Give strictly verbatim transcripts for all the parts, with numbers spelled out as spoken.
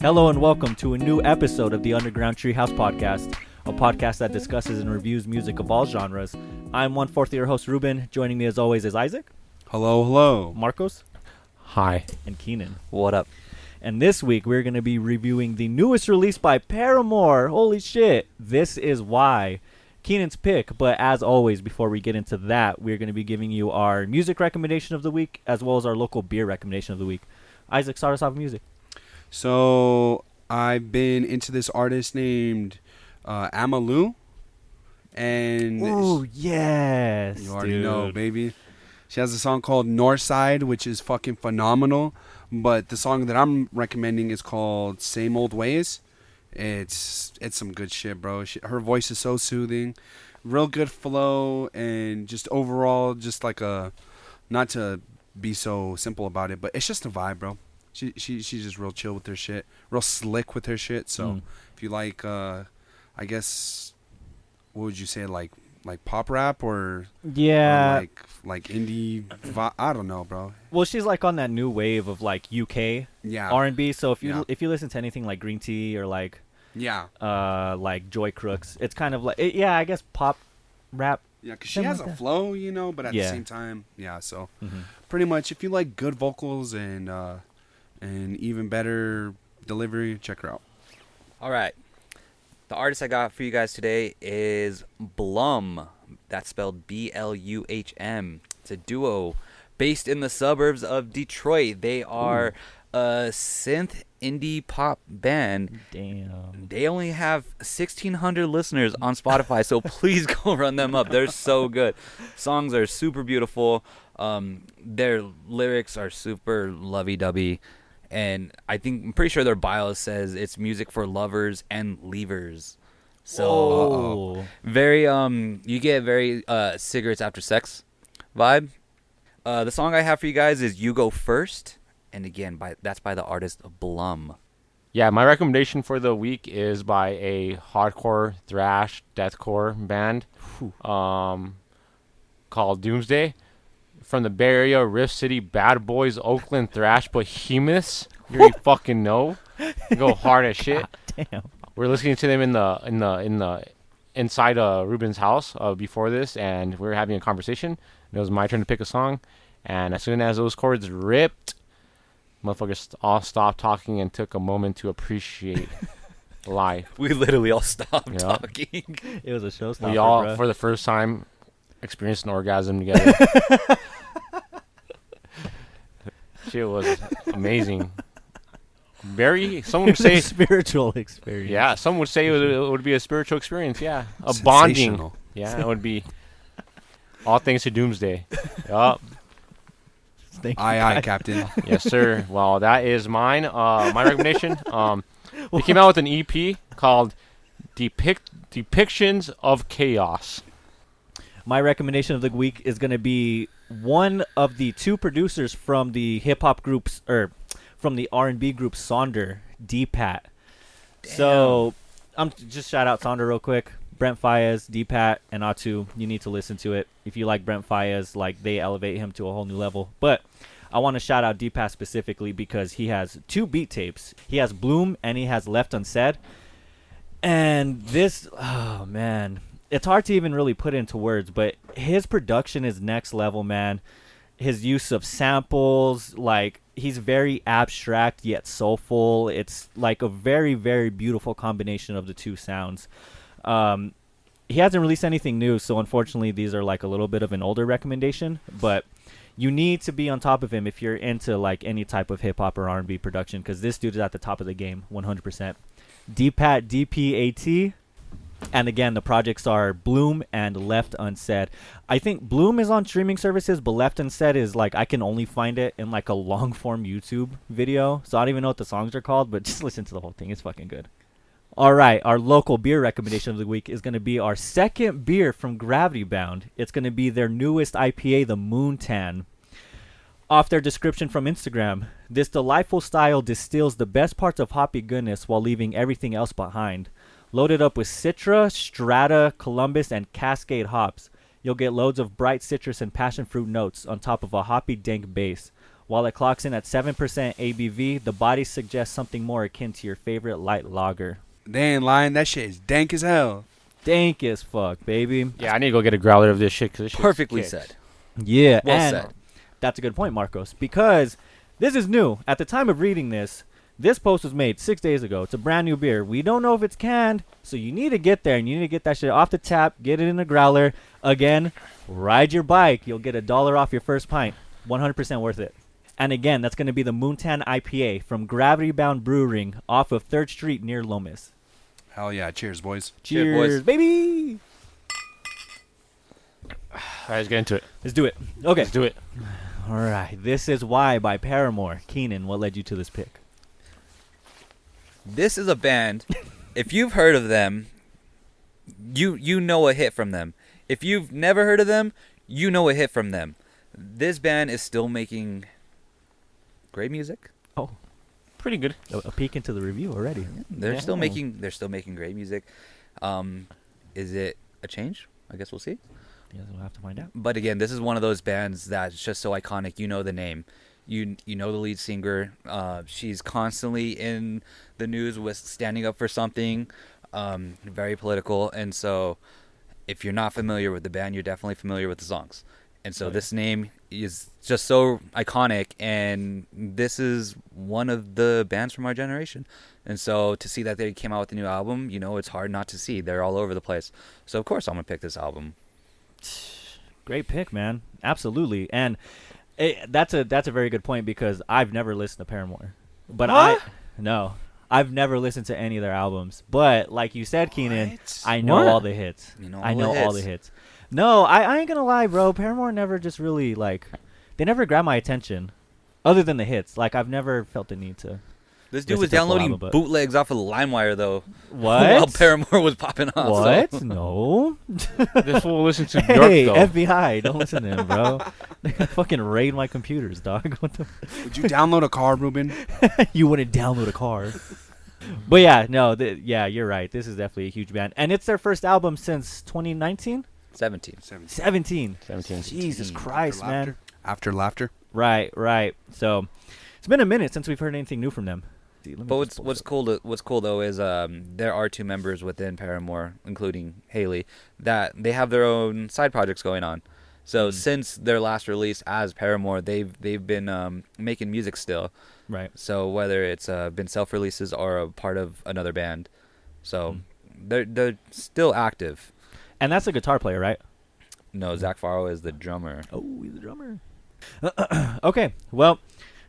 Hello and welcome to a new episode of the Underground Treehouse Podcast, a podcast that discusses and reviews music of all genres. I'm one fourth of your host, Ruben. Joining me as always is Isaac. Hello, hello. Marcos. Hi. And Keenan. What up? And this week we're going to be reviewing the newest release by Paramore. Holy shit. This Is Why. Keenan's pick, but as always, before we get into that, we're going to be giving you our music recommendation of the week as well as our local beer recommendation of the week. Isaac, start us off with music. So I've been into this artist named uh, Aman Lou, and oh yes, you already dude. know, baby. She has a song called Northside, which is fucking phenomenal. But the song that I'm recommending is called Same Old Ways. It's it's some good shit, bro. She, her voice is so soothing, real good flow, and just overall, just like a not to be so simple about it, but it's just a vibe, bro. She she she's just real chill with her shit, real slick with her shit. So mm. if you like, uh, I guess, what would you say, like like pop rap or yeah, or like like indie? Vi- I don't know, bro. Well, she's like on that new wave of like U K yeah. R and B. So if you yeah. if you listen to anything like Green Tea or like yeah, uh, like Joy Crooks, it's kind of like it, yeah, I guess pop rap. Yeah, because she has a flow, you know, but at yeah. the same time, yeah. So mm-hmm. pretty much, if you like good vocals and. Uh, And even better delivery, check her out. All right. The artist I got for you guys today is Bluhm. That's spelled B L U H M. It's a duo based in the suburbs of Detroit. They are Ooh. a synth indie pop band. Damn. They only have sixteen hundred listeners on Spotify, so please go run them up. They're so good. Songs are super beautiful. Um, their lyrics are super lovey-dovey. And I think I'm pretty sure their bio says it's music for lovers and leavers. So uh-oh. very um, you get very uh cigarettes after sex vibe. Uh, the song I have for you guys is "You Go First," and again by that's by the artist Bloom. Yeah, my recommendation for the week is by a hardcore thrash deathcore band, um, called Doomsday. From the Bay Area, Rift City, Bad Boys, Oakland, Thrash, Behemoths. You already fucking know. You go hard as shit. Damn. We're listening to them in the in the in the inside uh, Ruben's house uh, before this, and we were having a conversation. It was my turn to pick a song, and as soon as those chords ripped, motherfuckers all stopped talking and took a moment to appreciate life. We literally all stopped you know? talking. It was a showstopper. We all, bro. for the first time, experienced an orgasm together. Shit was amazing. Very, some would say... spiritual experience. Yeah, some would say it would, it would be a spiritual experience, yeah. A bonding. Yeah, it would be all thanks to Doomsday. Yup. Aye, aye, Captain. Yes, sir. Well, that is mine. Uh, my recommendation. Um, they came out with an E P called Depict- Depictions of Chaos. My recommendation of the week is going to be one of the two producers from the hip hop groups, or from the R and B group Sonder, Dpat. So I'm just shout out Sonder real quick. Brent Faiyaz, Dpat, and Otu. You need to listen to it if you like Brent Faiyaz. Like they elevate him to a whole new level. But I want to shout out Dpat specifically because he has two beat tapes. He has Bloom and he has Left Unsaid. And this, oh man. It's hard to even really put into words, but his production is next level, man. His use of samples, like, he's very abstract yet soulful. It's like a very, very beautiful combination of the two sounds. Um, he hasn't released anything new, so unfortunately these are like a little bit of an older recommendation, but you need to be on top of him if you're into like any type of hip-hop or R and B production, because this dude is at the top of the game, one hundred percent. Dpat, D P A T. And again, the projects are Bloom and Left Unsaid. I think Bloom is on streaming services, but Left Unsaid is like, I can only find it in like a long form YouTube video. So I don't even know what the songs are called, but just listen to the whole thing. It's fucking good. All right. Our local beer recommendation of the week is going to be our second beer from Gravity Bound. It's going to be their newest I P A, the Moon Tan. Off their description from Instagram, this delightful style distills the best parts of hoppy goodness while leaving everything else behind. Loaded up with Citra, Strata, Columbus, and Cascade hops, You'll get loads of bright citrus and passion fruit notes on top of a hoppy, dank bass. While it clocks in at seven percent A B V, the body suggests something more akin to your favorite light lager. They ain't lying. That shit is dank as hell. Dank as fuck, baby. Yeah, I need to go get a growler of this shit. Cause this Perfectly shit's said. Yeah, well and said. That's a good point, Marcos, because this is new. At the time of reading this, this post was made six days ago. It's a brand new beer. We don't know if it's canned, so you need to get there, and you need to get that shit off the tap, get it in a growler. Again, ride your bike. You'll get a dollar off your first pint. one hundred percent worth it. And again, that's going to be the Moon Tan I P A from Gravity Bound Brewing off of third Street near Lomas. Hell yeah. Cheers, boys. Cheers, Cheers boys. Baby. All right, let's get into it. Let's do it. Okay. Let's do it. All right. This Is Why by Paramore. Keenan, what led you to this pick? This is a band. If you've heard of them, you you know a hit from them. If you've never heard of them, you know a hit from them. This band is still making great music. Oh, pretty good. A, a peek into the review already. Yeah, they're yeah. still making they're still making great music. Um, is it a change? I guess we'll see. Yeah, we'll have to find out. But again, this is one of those bands that's just so iconic. You know the name. You you know the lead singer. Uh, she's constantly in the news with standing up for something, um, very political. And so if you're not familiar with the band, you're definitely familiar with the songs. And so right. this name is just so iconic. And this is one of the bands from our generation. And so to see that they came out with a new album, you know, it's hard not to see. They're all over the place. So, of course, I'm going to pick this album. Great pick, man. Absolutely. And it, that's a that's a very good point because I've never listened to Paramore. But huh? I no, I've never listened to any of their albums. But like you said, Keenan, I know what? all the hits. You know all I know the all the hits. No, I, I ain't gonna lie, bro. Paramore never just really like they never grabbed my attention, other than the hits. Like I've never felt the need to. This dude was downloading album, bootlegs off of the LimeWire though. What? While Paramore was popping off. What? So. No. This fool listen to York hey, though. F B I, don't listen to him, bro. They fucking raid my computers, dog. What the? Would you download a car, Ruben? You wouldn't download a car. But yeah, no, th- yeah, you're right. This is definitely a huge band, and it's their first album since twenty nineteen. Seventeen. Seventeen. Seventeen. Seventeen. Jesus Christ, After man. Laughter. After Laughter. Right, right. So, it's been a minute since we've heard anything new from them. But what's what's cool to, what's cool though is um, there are two members within Paramore, including Hayley, that they have their own side projects going on. So mm. since their last release as Paramore, they've they've been um, making music still. Right. So whether it's uh, been self releases or a part of another band, so mm. they're they're still active. And that's a guitar player, right? No, Zac Farro is the drummer. Oh, he's the drummer. Okay, well.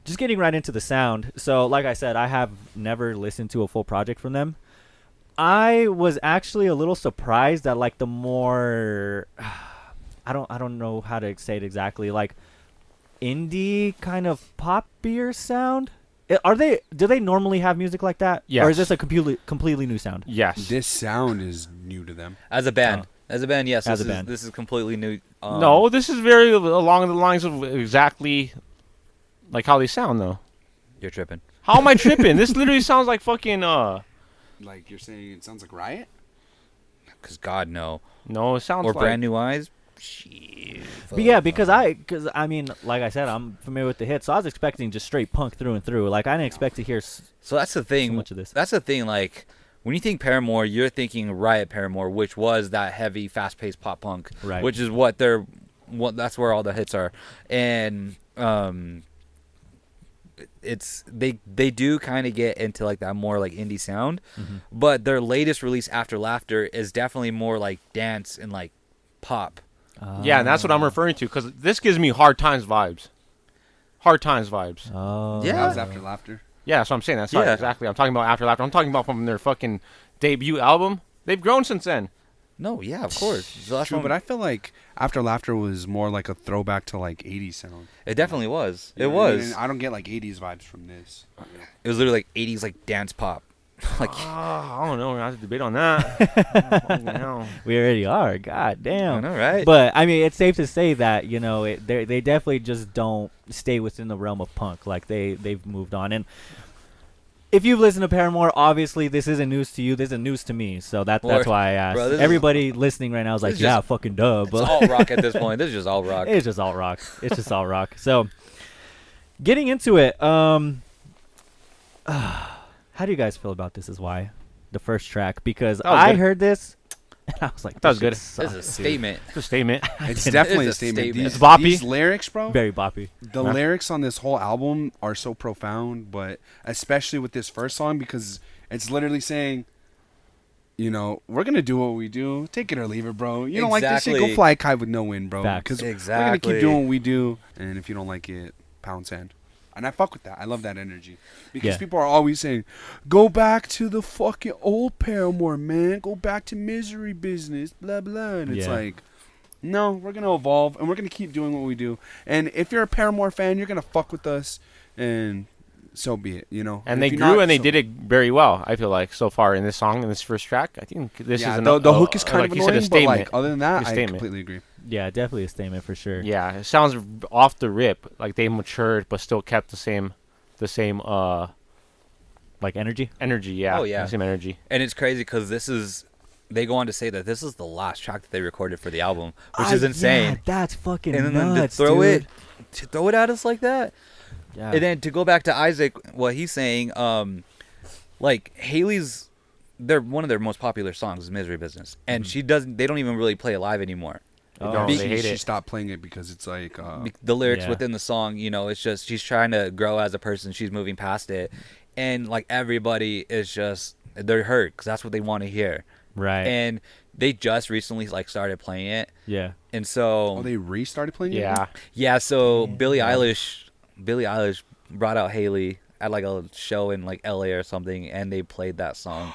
Just getting right into the sound. So, like I said, I have never listened to a full project from them. I was actually a little surprised at like the more, I don't, I don't know how to say it exactly, like indie kind of poppier sound. Are they? Do they normally have music like that? Yes. Or is this a completely completely new sound? Yes. This sound is new to them as a band. Oh. As a band, yes. As this a band, is, this is completely new. Um, no, this is very along the lines of exactly. Like how they sound though. You're tripping. How am I tripping? This literally sounds like fucking uh. Like you're saying it sounds like Riot. Cause God no. No, it sounds or like or Brand New Eyes. Jeez, but yeah, up. because I, cause I mean, like I said, I'm familiar with the hits, so I was expecting just straight punk through and through. Like I didn't expect to hear. So that's the thing. So much of this. That's the thing. Like when you think Paramore, you're thinking Riot Paramore, which was that heavy, fast-paced pop punk, right? Which is what they're, what that's where all the hits are, and um. It's they they do kind of get into like that more like indie sound, mm-hmm. but their latest release After Laughter is definitely more like dance and like pop. Uh, yeah, and that's what I'm referring to because this gives me Hard Times vibes. Hard Times vibes. Oh, yeah, that was After Laughter. Yeah, so I'm saying that's yeah. exactly. I'm talking about After Laughter. I'm talking about from their fucking debut album. They've grown since then. No, yeah, of course. True, one. But I feel like After Laughter was more like a throwback to like eighties sound. It definitely was. It yeah, was. I, mean, I don't get like eighties vibes from this. It was literally like eighties like dance pop. Like, oh, I don't know. We're gonna have to debate on that. We already are. God damn. All right. But I mean, it's safe to say that you know it, they they definitely just don't stay within the realm of punk. Like they they've moved on and. if you've listened to Paramore, obviously this isn't news to you. This is news to me. So that that's why I asked. Bro, Everybody is, listening right now is like, yeah, just, fucking duh. But it's all rock at this point. This is just all rock. It's just all rock. It's just all rock. So getting into it, um, uh, how do you guys feel about This Is Why? The first track. Because I good. heard this. I was like, that was good. This is a statement. It's a statement. It's definitely it's a statement. statement. These, it's boppy. These lyrics, bro. Very boppy. The huh? lyrics on this whole album are so profound, but especially with this first song, because it's literally saying, you know, we're going to do what we do. Take it or leave it, bro. You don't exactly. like this shit? Go fly a kite with no wind, bro. Because exactly. we're going to keep doing what we do. And if you don't like it, pound sand. And I fuck with that. I love that energy. Because yeah. people are always saying, go back to the fucking old Paramore, man. Go back to Misery Business, blah, blah. And it's yeah. like, no, we're going to evolve. And we're going to keep doing what we do. And if you're a Paramore fan, you're going to fuck with us. And so be it, you know. And, and they grew not, and they so did it very well, I feel like, so far in this song, in this first track. I think this yeah, is an the, the hook is kind uh, of like annoying, said, but like, other than that, I completely agree. Yeah, definitely a statement for sure. Yeah, it sounds off the rip, like they matured but still kept the same, the same, uh, like energy. Energy, yeah. Oh yeah, the same energy. And it's crazy because this is, they go on to say that this is the last track that they recorded for the album, which uh, is insane. Yeah, that's fucking and then nuts, to throw dude. it, to throw it at us like that, yeah. And then to go back to Isaac, what he's saying, um, like Hayley's, they're one of their most popular songs is "Misery Business," and mm-hmm. she doesn't, they don't even really play it live anymore. Oh, no, they hate she it. stopped playing it because it's like uh, the lyrics yeah. within the song, you know, it's just she's trying to grow as a person. She's moving past it. And like everybody is just they're hurt because that's what they want to hear. Right. And they just recently like started playing it. Yeah. And so oh, they restarted playing yeah. it. Yeah. Yeah. So yeah. Billie Eilish, Billie Eilish brought out Hayley at like a show in like L A or something, and they played that song.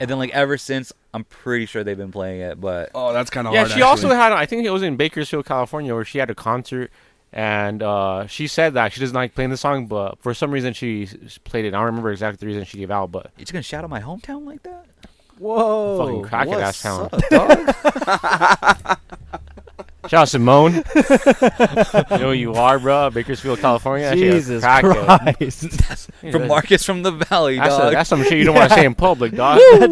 And then like ever since, I'm pretty sure they've been playing it. But oh, that's kind of yeah. hard, she actually. also had, I think it was in Bakersfield, California, where she had a concert, and uh, she said that she doesn't like playing the song, but for some reason she played it. I don't remember exactly the reason she gave out, but it's gonna shout out my hometown like that. Whoa, fucking crack it ass town. Up, Shout out Simone. You know who you are, bro. Bakersfield, California. Jesus Christ. From Marcus from the Valley, that's dog. A, that's some shit you don't yeah. want to say in public, dog. I'm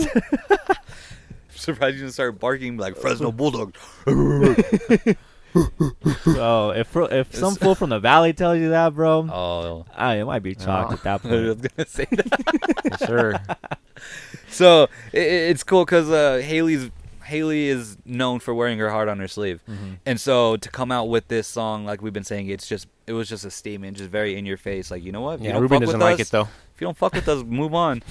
surprised you didn't start barking like Fresno Bulldog. So if if some fool from the Valley tells you that, bro, oh, I, it might be chalked no. at that point. I was gonna say that. Yes, sir. So it, it's cool because uh, Haley's. Hayley is known for wearing her heart on her sleeve. Mm-hmm. And so to come out with this song, like we've been saying, it's just it was just a statement, just very in your face. Like, you know what? If yeah, you don't Ruben fuck doesn't with like us, it, though. If you don't fuck with us, move on.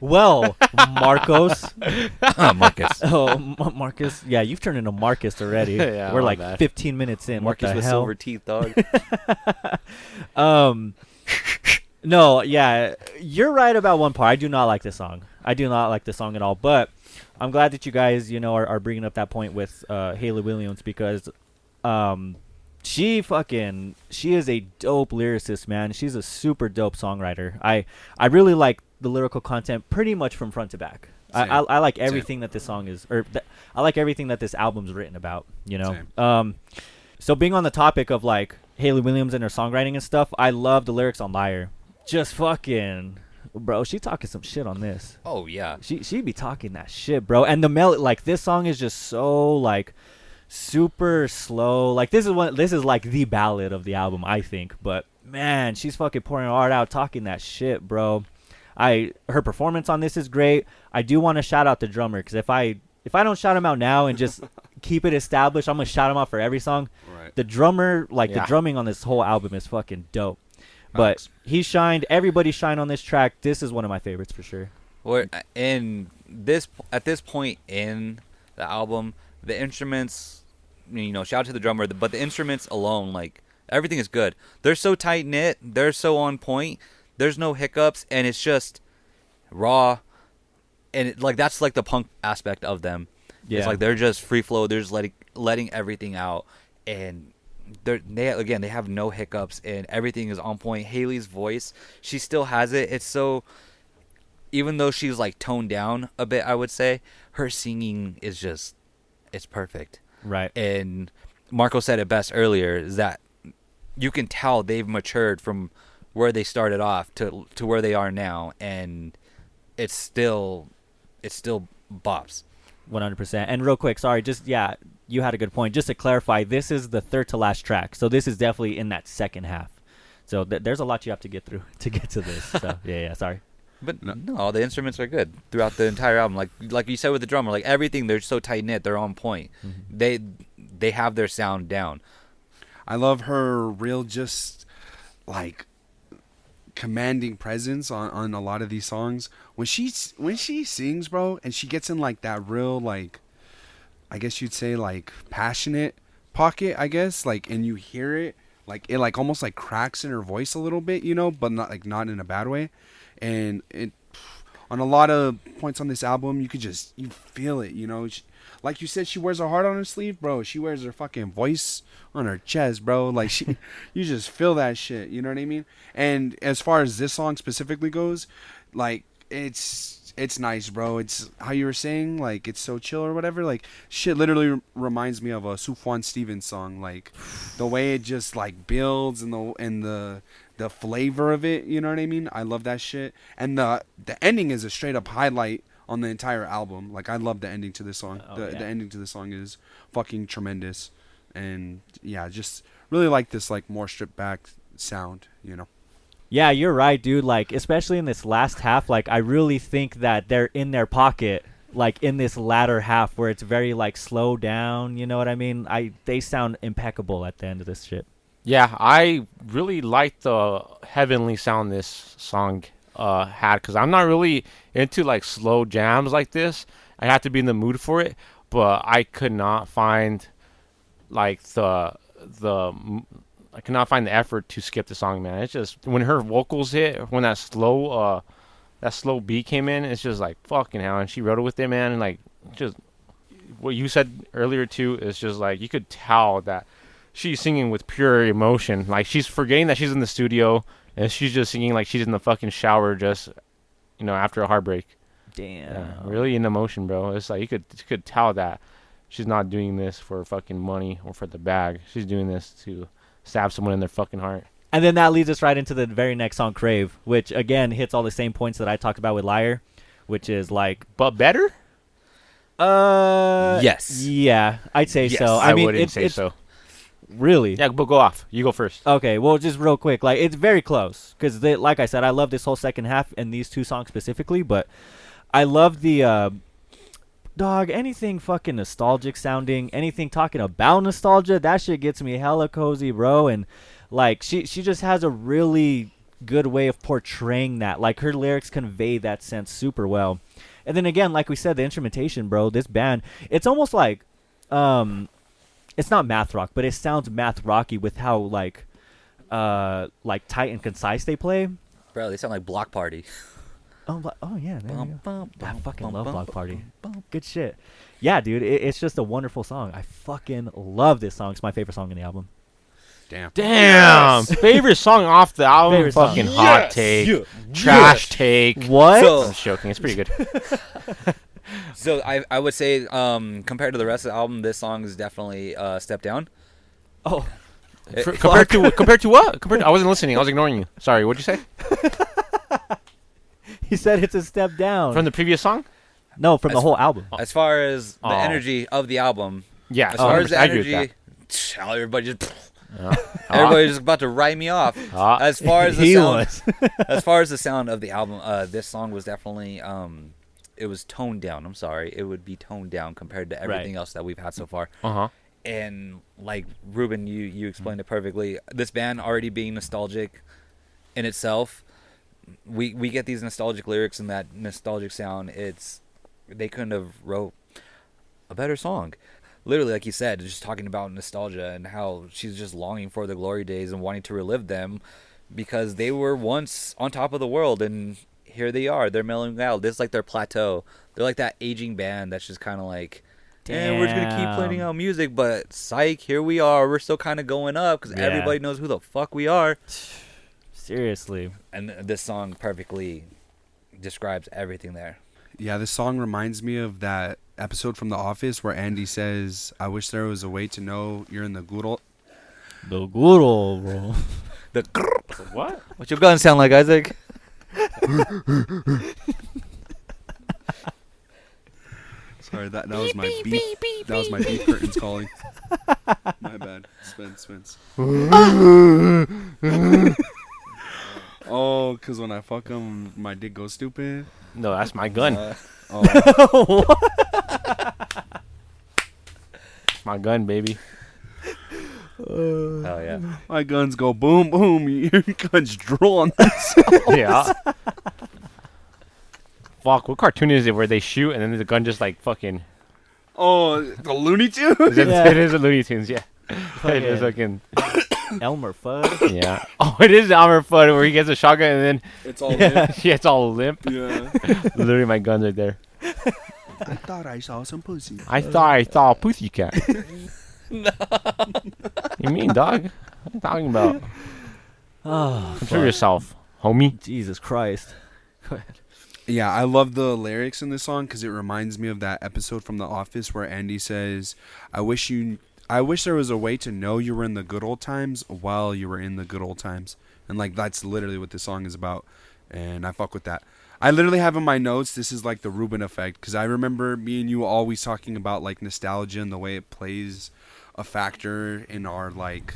Well, Marcos. uh, Marcus. Oh, M- Marcus. Yeah, you've turned into Marcus already. Yeah, We're like bad. fifteen minutes in. Marcus with hell? silver teeth, dog. um, no, yeah. You're right about one part. I do not like this song. I do not like this song at all, but I'm glad that you guys, you know, are, are bringing up that point with uh, Hayley Williams because um, she fucking she is a dope lyricist, man. She's a super dope songwriter. I, I really like the lyrical content pretty much from front to back. I, I I like everything Same. that this song is, or th- I like everything that this album's written about. You know, um, so being on the topic of like Hayley Williams and her songwriting and stuff, I love the lyrics on Liar. Just fucking. Bro, she talking some shit on this. Oh, yeah. She she be talking that shit, bro. And the melody, like, this song is just so, like, super slow. Like, this is one, this is, like, the ballad of the album, I think. But, man, she's fucking pouring her heart out, talking that shit, bro. I Her performance on this is great. I do want to shout out the drummer, because if I, if I don't shout him out now and just keep it established, I'm going to shout him out for every song. Right. The drummer, like, yeah. the drumming on this whole album is fucking dope. But he shined. Everybody shined on this track. This is one of my favorites for sure. Or in this at this point in the album, the instruments, you know, shout out to the drummer. But the instruments alone, like everything is good. They're so tight knit. They're so on point. There's no hiccups, and it's just raw. And it, like that's like the punk aspect of them. Yeah. It's like they're just free flow. They're just letting letting everything out and. They're, they again they have no hiccups and everything is on point. Hayley's voice, she still has it. It's so, even though she's like toned down a bit, I would say her singing is just, it's perfect. Right. And Marco said it best earlier, is that you can tell they've matured from where they started off to to where they are now, and it's still it's still bops. one hundred percent. And real quick, sorry, just, yeah, you had a good point. Just to clarify, this is the third to last track. So this is definitely in that second half. So th- there's a lot you have to get through to get to this. So, yeah, yeah, sorry. But no. no, all the instruments are good throughout the entire album. Like like you said with the drummer, like everything, they're so tight-knit. They're on point. Mm-hmm. They they have their sound down. I love her real just, like, commanding presence on, on a lot of these songs. When she when she sings, bro, and she gets in, like, that real, like, I guess you'd say, like, passionate pocket, I guess. Like, and you hear it. Like, it, like, almost, like, cracks in her voice a little bit, you know, but not, like, not in a bad way. And it, on a lot of points on this album, you could just, you feel it, you know. She, like you said, she wears her heart on her sleeve, bro. She wears her fucking voice on her chest, bro. Like, she, you just feel that shit, you know what I mean? And as far as this song specifically goes, like, it's, it's nice, bro. It's how you were saying, like, it's so chill or whatever. Like, shit literally r- reminds me of a Sufjan Stevens song. Like, the way it just, like, builds and the, and the, the flavor of it, you know what I mean? I love that shit. And the the ending is a straight up highlight on the entire album. Like, I love the ending to this song. Oh, the, yeah. the ending to this song is fucking tremendous. And yeah, just really like this, like, more stripped back sound, you know? Yeah, you're right, dude. Like, especially in this last half, like, I really think that they're in their pocket, like, in this latter half where it's very, like, slow down, you know what I mean? I they sound impeccable at the end of this shit. Yeah, I really liked the heavenly sound this song uh, had, because I'm not really into, like, slow jams like this. I have to be in the mood for it, but I could not find, like, the the I could not find the effort to skip the song, man. It's just when her vocals hit, when that slow uh that slow beat came in, it's just like fucking hell, and she wrote it with it, man. And, like, just what you said earlier too is just like you could tell that she's singing with pure emotion. Like, she's forgetting that she's in the studio, and she's just singing like she's in the fucking shower just, you know, after a heartbreak. Damn. Yeah, really in emotion, bro. It's like you could you could tell that she's not doing this for fucking money or for the bag. She's doing this to stab someone in their fucking heart. And then that leads us right into the very next song, Crave, which, again, hits all the same points that I talked about with Liar, which is like... But better? Uh, Yes. Yeah, I'd say yes. so. I, I mean, wouldn't it's, say it's, so. Really? Yeah, but go off. You go first. Okay, well, just real quick. Like, it's very close because, like I said, I love this whole second half and these two songs specifically, but I love the, uh, dog, anything fucking nostalgic sounding, anything talking about nostalgia, that shit gets me hella cozy, bro. And, like, she, she just has a really good way of portraying that. Like, her lyrics convey that sense super well. And then, again, like we said, the instrumentation, bro, this band, it's almost like... um. It's not math rock, but it sounds math rocky with how, like, uh, like tight and concise they play. Bro, they sound like Bloc Party. Oh, oh yeah, there bum, you go. Bum, I fucking bum, love bum, Bloc Party. Bum, bum. Good shit. Yeah, dude, it, it's just a wonderful song. I fucking love this song. It's my favorite song in the album. Damn. Damn. Yes. Favorite song off the album. Favorite fucking yes. hot take. Yeah. Trash yes. take. What? So, I'm joking. It's pretty good. So I I would say um, compared to the rest of the album, this song is definitely a uh, step down. Oh, it, For, compared to compared to what? Compared to, I wasn't listening. I was ignoring you. Sorry. What'd you say? He said it's a step down from the previous song. No, from as, the whole album. As far as the oh. energy of the album. Yeah. As far oh, as the energy, everybody just uh, everybody's just about to write me off. Uh, as far as the sound, as far as the sound of the album, uh, this song was definitely. Um, It was toned down. I'm sorry. It would be toned down compared to everything right. else that we've had so far. Uh-huh. And like Ruben, you, you explained mm-hmm. it perfectly. This band already being nostalgic in itself, we we get these nostalgic lyrics and that nostalgic sound. It's they couldn't have wrote a better song. Literally, like you said, just talking about nostalgia and how she's just longing for the glory days and wanting to relive them because they were once on top of the world and. Here they are. They're mellowing out. This is like their plateau. They're like that aging band that's just kind of like, damn, we're just going to keep playing out music, but psych, here we are. We're still kind of going up because yeah. everybody knows who the fuck we are. Seriously. And this song perfectly describes everything there. Yeah, this song reminds me of that episode from The Office where Andy says, I wish there was a way to know you're in the good old... The good old, bro. The what? What your gun sound like, Isaac? Sorry, that, that was my beep. beep, beep that was my beef curtains calling. My bad. Spence, Spence. Oh, because when I fuck him, my dick goes stupid. No, that's my gun. Uh, oh. What? My gun, baby. Uh, Hell yeah. My guns go boom, boom. Your guns drool on this. Yeah. Fuck, what cartoon is it where they shoot and then the gun just like fucking... Oh, the Looney Tunes? It, yeah. It is the Looney Tunes, yeah. It is fucking... Elmer Fudd? Yeah. Oh, it is Elmer Fudd where he gets a shotgun and then... It's all yeah. limp. Yeah, it's all limp. Yeah. Literally my gun's right there. I thought I saw some pussy. I thought I saw a pussy cat. No. You mean, dog? What are you talking about? Oh, control yourself, homie. Jesus Christ. Go ahead. Yeah, I love the lyrics in this song because it reminds me of that episode from The Office where Andy says, I wish you, I wish there was a way to know you were in the good old times while you were in the good old times. And, like, that's literally what this song is about. And I fuck with that. I literally have in my notes, this is like the Reuben effect, because I remember me and you always talking about, like, nostalgia and the way it plays a factor in our, like,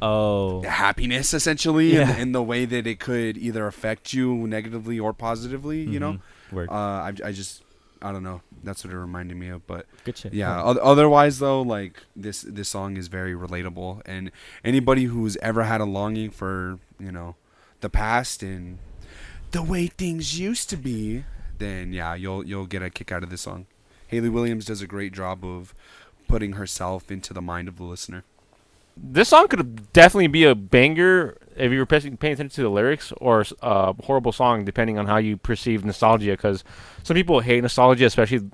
oh, happiness, essentially, yeah. and, and the way that it could either affect you negatively or positively, mm-hmm. you know? Word. Uh, I, I just, I don't know. That's what it reminded me of. But, good shit. Yeah, yeah. O- otherwise, though, like, this, this song is very relatable. And anybody who's ever had a longing for, you know, the past and the way things used to be, then, yeah, you'll you'll get a kick out of this song. Hayley Williams does a great job of putting herself into the mind of the listener. This song could definitely be a banger if you were paying attention to the lyrics, or a horrible song depending on how you perceive nostalgia, because some people hate nostalgia, especially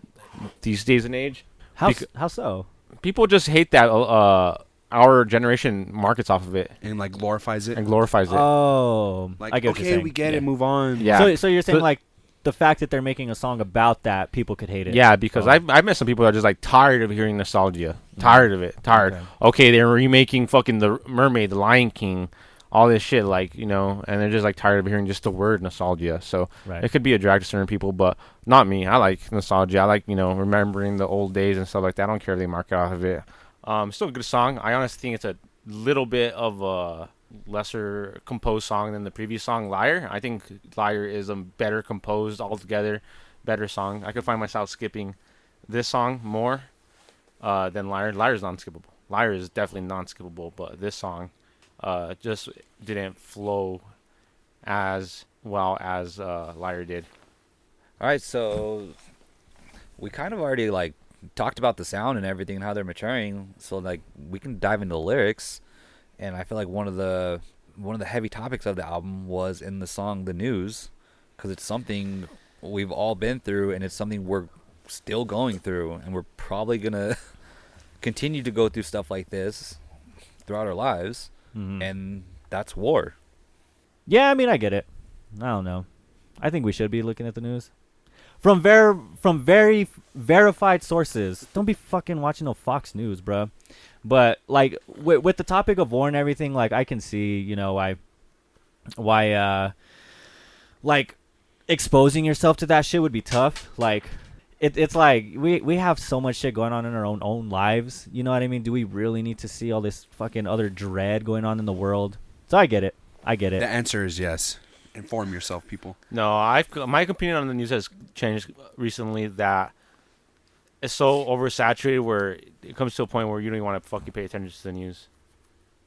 these days and age. How, Bec- how so? People just hate that uh, our generation markets off of it. And like glorifies it? And glorifies it. Oh. Like, I get okay, what you're saying. We get yeah. it, move on. Yeah. So, so you're saying so, like, the fact that they're making a song about that, people could hate it. Yeah, because oh. I've, I've met some people that are just like tired of hearing nostalgia. Tired of it. Tired. Okay. okay, they're remaking fucking The Mermaid, The Lion King, all this shit, like, you know, and they're just like tired of hearing just the word nostalgia. So right. It could be a drag to certain people, but not me. I like nostalgia. I like, you know, remembering the old days and stuff like that. I don't care if they mark it off of it. Um, still a good song. I honestly think it's a little bit of a lesser composed song than the previous song, Liar. I think Liar is a better composed altogether, better song. I could find myself skipping this song more uh, than Liar. Liar is non-skippable. Liar is definitely non-skippable, but this song uh, just didn't flow as well as uh, Liar did. All right, so we kind of already like talked about the sound and everything and how they're maturing, so like we can dive into the lyrics. And I feel like one of the one of the heavy topics of the album was in the song "The News," because it's something we've all been through, and it's something we're still going through, and we're probably gonna continue to go through stuff like this throughout our lives. Mm-hmm. And that's war. Yeah, I mean, I get it. I don't know. I think we should be looking at the news from ver from very verified sources. Don't be fucking watching no Fox News, bruh. But, like, with, with the topic of war and everything, like, I can see, you know, why, why, uh, like, exposing yourself to that shit would be tough. Like, it, it's like, we, we have so much shit going on in our own, own lives. You know what I mean? Do we really need to see all this fucking other dread going on in the world? So I get it. I get it. The answer is yes. Inform yourself, people. No, I've, my opinion on the news has changed recently that it's so oversaturated where it comes to a point where you don't even want to fucking pay attention to the news.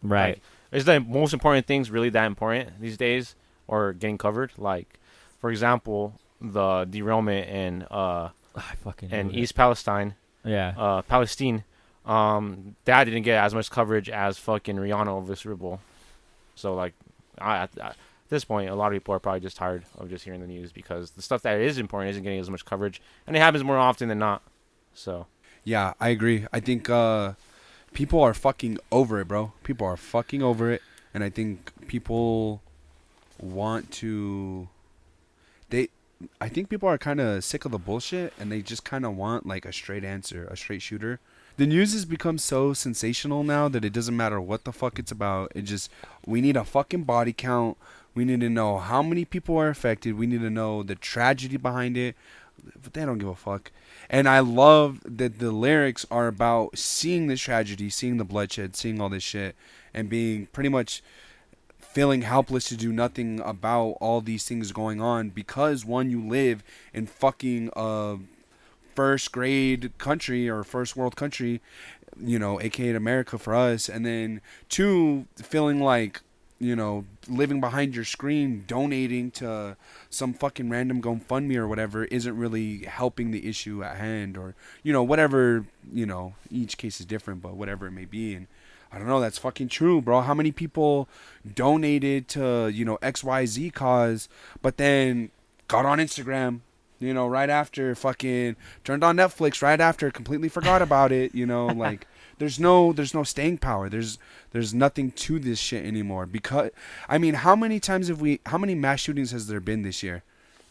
Right. Like, is the most important things really that important these days or getting covered? Like, for example, the derailment in, uh, I fucking in East Palestine. Yeah. Uh, Palestine. Um, that didn't get as much coverage as fucking Rihanna over this Super Bowl. So, like, I, I, at this point, a lot of people are probably just tired of just hearing the news because the stuff that is important isn't getting as much coverage. And it happens more often than not. So yeah, I agree. I think uh, people are fucking over it, bro. People are fucking over it, and I think people want to. They, I think people are kind of sick of the bullshit, and they just kind of want like a straight answer, a straight shooter. the news has become so sensational now that it doesn't matter what the fuck it's about. It just, we need a fucking body count. We need to know how many people are affected. We need to know the tragedy behind it. But they don't give a fuck. And I love that the lyrics are about seeing the tragedy, seeing the bloodshed, seeing all this shit, and being pretty much feeling helpless to do nothing about all these things going on because, one, you live in fucking a first grade country or first world country, you know, aka America for us. And then, two, feeling like, you know, living behind your screen, donating to some fucking random GoFundMe or whatever isn't really helping the issue at hand, or, you know, whatever, you know, each case is different, but whatever it may be. And I don't know, that's fucking true, bro. How many people donated to, you know, X Y Z cause, but then got on Instagram, you know, right after, fucking turned on Netflix right after, completely forgot about it, you know, like... There's no, there's no staying power. There's, there's nothing to this shit anymore. Because, I mean, how many times have we? How many mass shootings has there been this year?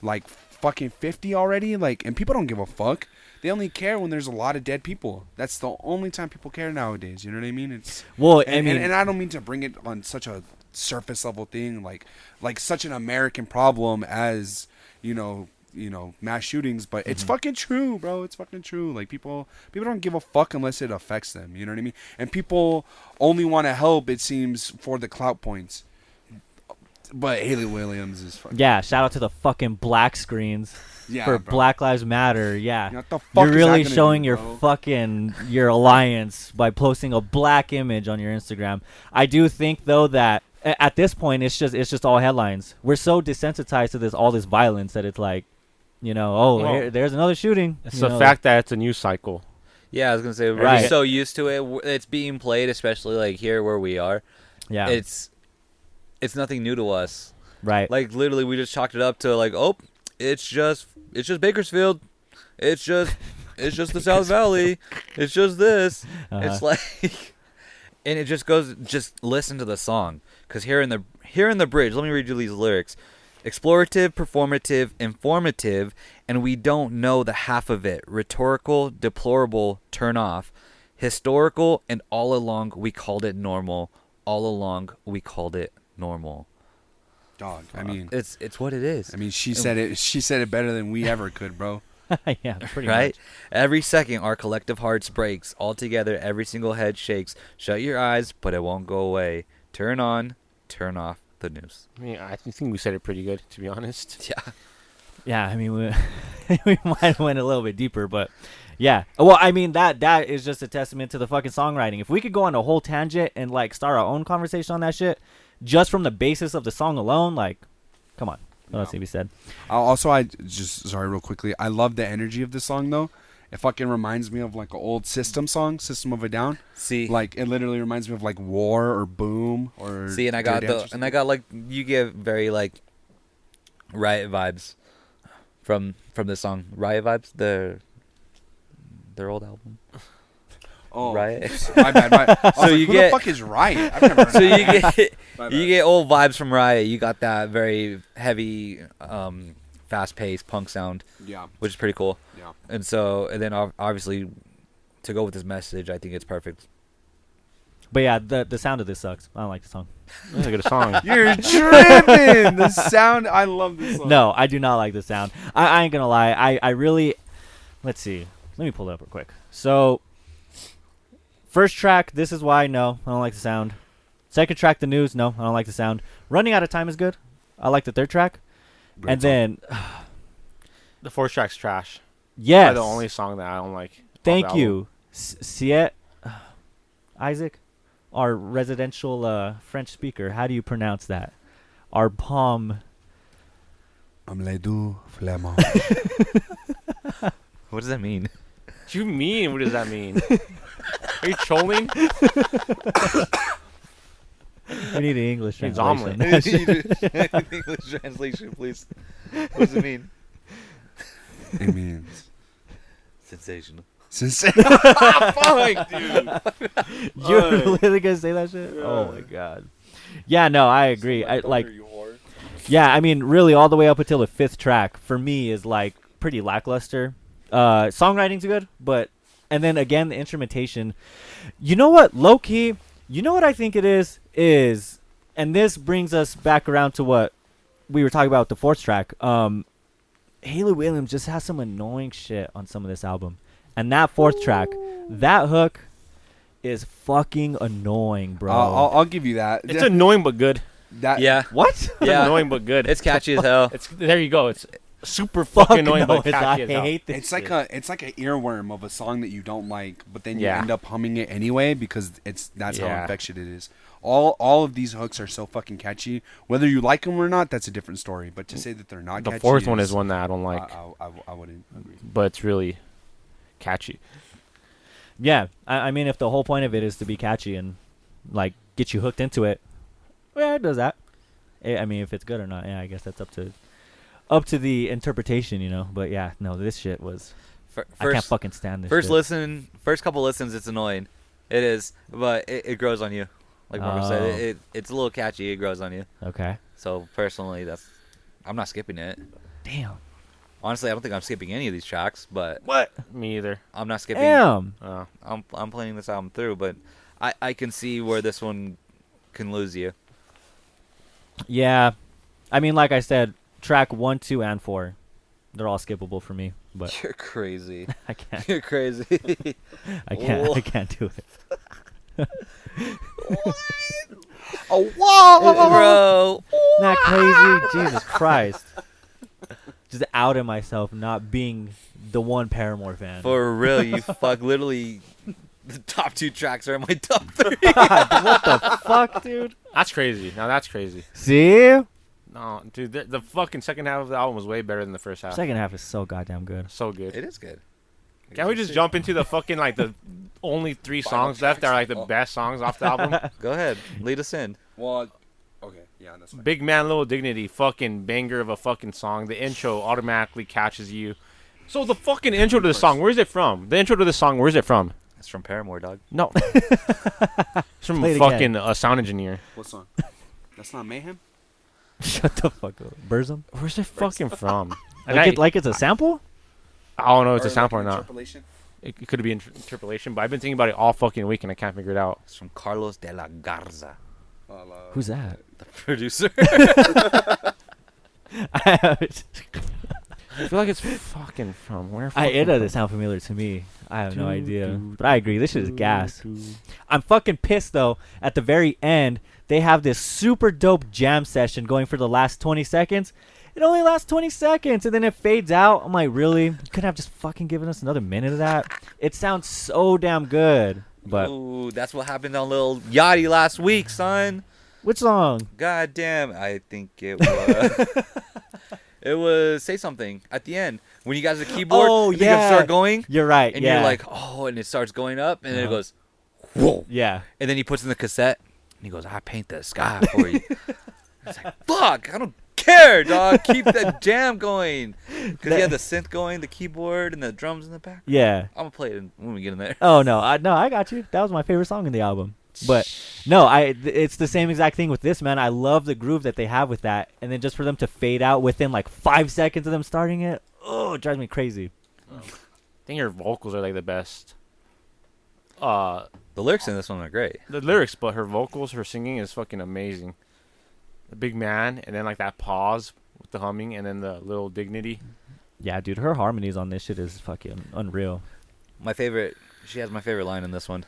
Like fucking fifty already. Like, and people don't give a fuck. They only care when there's a lot of dead people. That's the only time people care nowadays. You know what I mean? It's well, and, I mean, and, and I don't mean to bring it on such a surface level thing, like, like such an American problem as, you know, you know, mass shootings, but it's mm-hmm. fucking true, bro. It's fucking true. Like, people people don't give a fuck unless it affects them. You know what I mean? And people only want to help, it seems, for the clout points. But Hayley Williams is fucking... Yeah, shout out to the fucking black screens yeah, for bro. Black Lives Matter. Yeah. What the fuck You're really showing do, your bro? fucking, your alliance by posting a black image on your Instagram. I do think, though, that at this point, it's just it's just all headlines. We're so desensitized to this all this violence that it's like, you know, oh, well, here, there's another shooting. It's the know. fact that it's a news cycle. Yeah, I was going to say, we're right. so used to it. It's being played, especially, like, here where we are. Yeah. It's it's nothing new to us. Right. Like, literally, we just chalked it up to, like, oh, it's just it's just Bakersfield. It's just, it's just the South Valley. It's just this. Uh-huh. It's like... And it just goes, just listen to the song. Because here in the here in the bridge, let me read you these lyrics. Explorative, performative, informative, and we don't know the half of it. Rhetorical, deplorable, turn off. Historical, and all along we called it normal. All along we called it normal. Dog, I mean, it's it's what it is. I mean, she said it. She said it better than we ever could, bro. yeah, pretty right? much. Every second our collective hearts breaks. Altogether, every single head shakes. Shut your eyes, but it won't go away. Turn on, turn off the news. I mean, I think we said it pretty good, to be honest. Yeah. Yeah, I mean, we, we might have went a little bit deeper, but yeah. Well, I mean, that that is just a testament to the fucking songwriting. If we could go on a whole tangent and, like, start our own conversation on that shit, just from the basis of the song alone, like, come on. No. Let's see what he said. Also, I just, sorry, real quickly. I love the energy of this song, though. It fucking reminds me of, like, an old System song, System of a Down. See, like, it literally reminds me of, like, War or Boom or. See, and I got the, and I got like you get very like Riot vibes from from this song. Riot vibes, their their old album. Oh, Riot. My bad. My, so like, you who get the fuck is Riot? I've never heard so you that. get you get old vibes from Riot. You got that very heavy. Um, fast-paced punk sound, yeah, which is pretty cool. Yeah, and so and then obviously to go with this message, I think it's perfect. But yeah, the the sound of this sucks. I don't like the song. That's a good song. You're tripping. The sound. I love this song. No, I do not like the sound. I, I ain't gonna lie. I I really. Let's see. Let me pull it up real quick. So, first track, This Is Why. No, I don't like the sound. Second track, The News. No, I don't like the sound. Running Out of Time is good. I like the third track. Great and song. Then uh, the fourth track's trash. Yes, the only song that I don't like. Thank you, Siet uh, Isaac, our residential uh, French speaker. How do you pronounce that? Our palm. I'm les deux flamands. What does that mean? What do you mean? What does that mean? Are you trolling? We need an English translation. English translation, please. What does it mean? It means sensational. Sensational. Fuck, dude. You're uh, really gonna say that shit? Yeah. Oh my god. Yeah, no, I agree. So, like, I like. Yeah, I mean, really, all the way up until the fifth track for me is like pretty lackluster. Uh, songwriting's good, but And then again, the instrumentation. You know what? Low key, you know what I think it is? Is, and this brings us back around to what we were talking about with the fourth track. Um, Hayley Williams just has some annoying shit on some of this album. And that fourth Ooh. track, that hook is fucking annoying, bro. I'll, I'll, I'll give you that. It's yeah. annoying but good. That, yeah. What? Yeah. Annoying but good. It's catchy as hell. It's there you go. It's super fucking Fuck annoying no, but catchy I as hell. Hate this it's like shit. a it's like an earworm of a song that you don't like, but then you yeah. end up humming it anyway because it's that's yeah. how infectious it is. All all of these hooks are so fucking catchy. Whether you like them or not, that's a different story. But to say that they're not, the catchy the fourth is, one is one that I don't like. I, I, I, I wouldn't agree. But it's really catchy. Yeah, I, I mean, if the whole point of it is to be catchy and like get you hooked into it. Yeah, it does that. I mean, if it's good or not, yeah, I guess that's up to up to the interpretation, you know. But yeah, no, this shit was. First, I can't fucking stand this. First shit. listen, first couple listens, it's annoying. It is, but it, it grows on you. Like Marco oh. said, it, it it's a little catchy. It grows on you. Okay. So personally, that's I'm not skipping it. Damn. Honestly, I don't think I'm skipping any of these tracks. But what? Me either. I'm not skipping. Damn. Uh, I'm I'm playing this album through, but I I can see where this one can lose you. Yeah, I mean, like I said, track one, two, and four, they're all skippable for me. But you're crazy. I can't. You're crazy. I can't. Whoa. I can't do it. What? Oh, whoa, bro! Not crazy. Jesus Christ. Just outing myself, not being the one Paramore fan. For real, you fuck. Literally, the top two tracks are in my top three. God, what the fuck, dude? That's crazy. Now that's crazy. See? No, dude, the, the fucking second half of the album was way better than the first half. Second half is so goddamn good. So good. It is good. It Can't we just jump into the fucking, like, the only three songs left that are, like, the best songs off the album? Go ahead. Lead us in. Well, okay. Yeah, that's fine. Big Man, Little Dignity, fucking banger of a fucking song. The intro automatically catches you. So the fucking intro to the song, where is it from? The intro to the song, where is it from? It's from Paramore, dog. No. It's from a fucking uh, sound engineer. What song? That's not Mayhem? Shut the fuck up. Burzum? Where's it fucking from? And like, I, it, like it's a sample? I don't know if it's or a sample like or not. Interpolation? It, it could be inter- interpolation, but I've been thinking about it all fucking week and I can't figure it out. It's from Carlos de la Garza. Well, uh, who's that? The producer. I have it. I feel like it's fucking from where? Fucking I, it doesn't sound familiar to me. I have do, no idea. Do, but I agree. This shit is gas. Do. I'm fucking pissed, though. At the very end, they have this super dope jam session going for the last twenty seconds. It only lasts twenty seconds, and then it fades out. I'm like, really? You couldn't have just fucking given us another minute of that? It sounds so damn good. But ooh, that's what happened on Lil Yachty last week, son. Which song? God damn. I think it was... It was Say Something at the end. When you guys are the keyboard, oh, and yeah. you start going. You're right, and yeah. you're like, oh, and it starts going up, and uh-huh. then it goes, whoa. Yeah. And then he puts in the cassette, and he goes, I paint the sky for you. It's like, fuck, I don't care, dog. Keep that jam going. Because he had the synth going, the keyboard, and the drums in the back. Yeah. I'm going to play it when we get in there. Oh, no. I, no, I got you. That was my favorite song in the album. But no, I th- it's the same exact thing with this, man. I love the groove that they have with that, and then just for them to fade out within like five seconds of them starting it, oh, it drives me crazy. Oh. I think her vocals are like the best. Uh, the lyrics in this one are great. The lyrics, but her vocals, her singing is fucking amazing. The Big Man, and then like that pause with the humming, and then the Little Dignity. Yeah, dude, her harmonies on this shit is fucking unreal. My favorite. She has my favorite line in this one.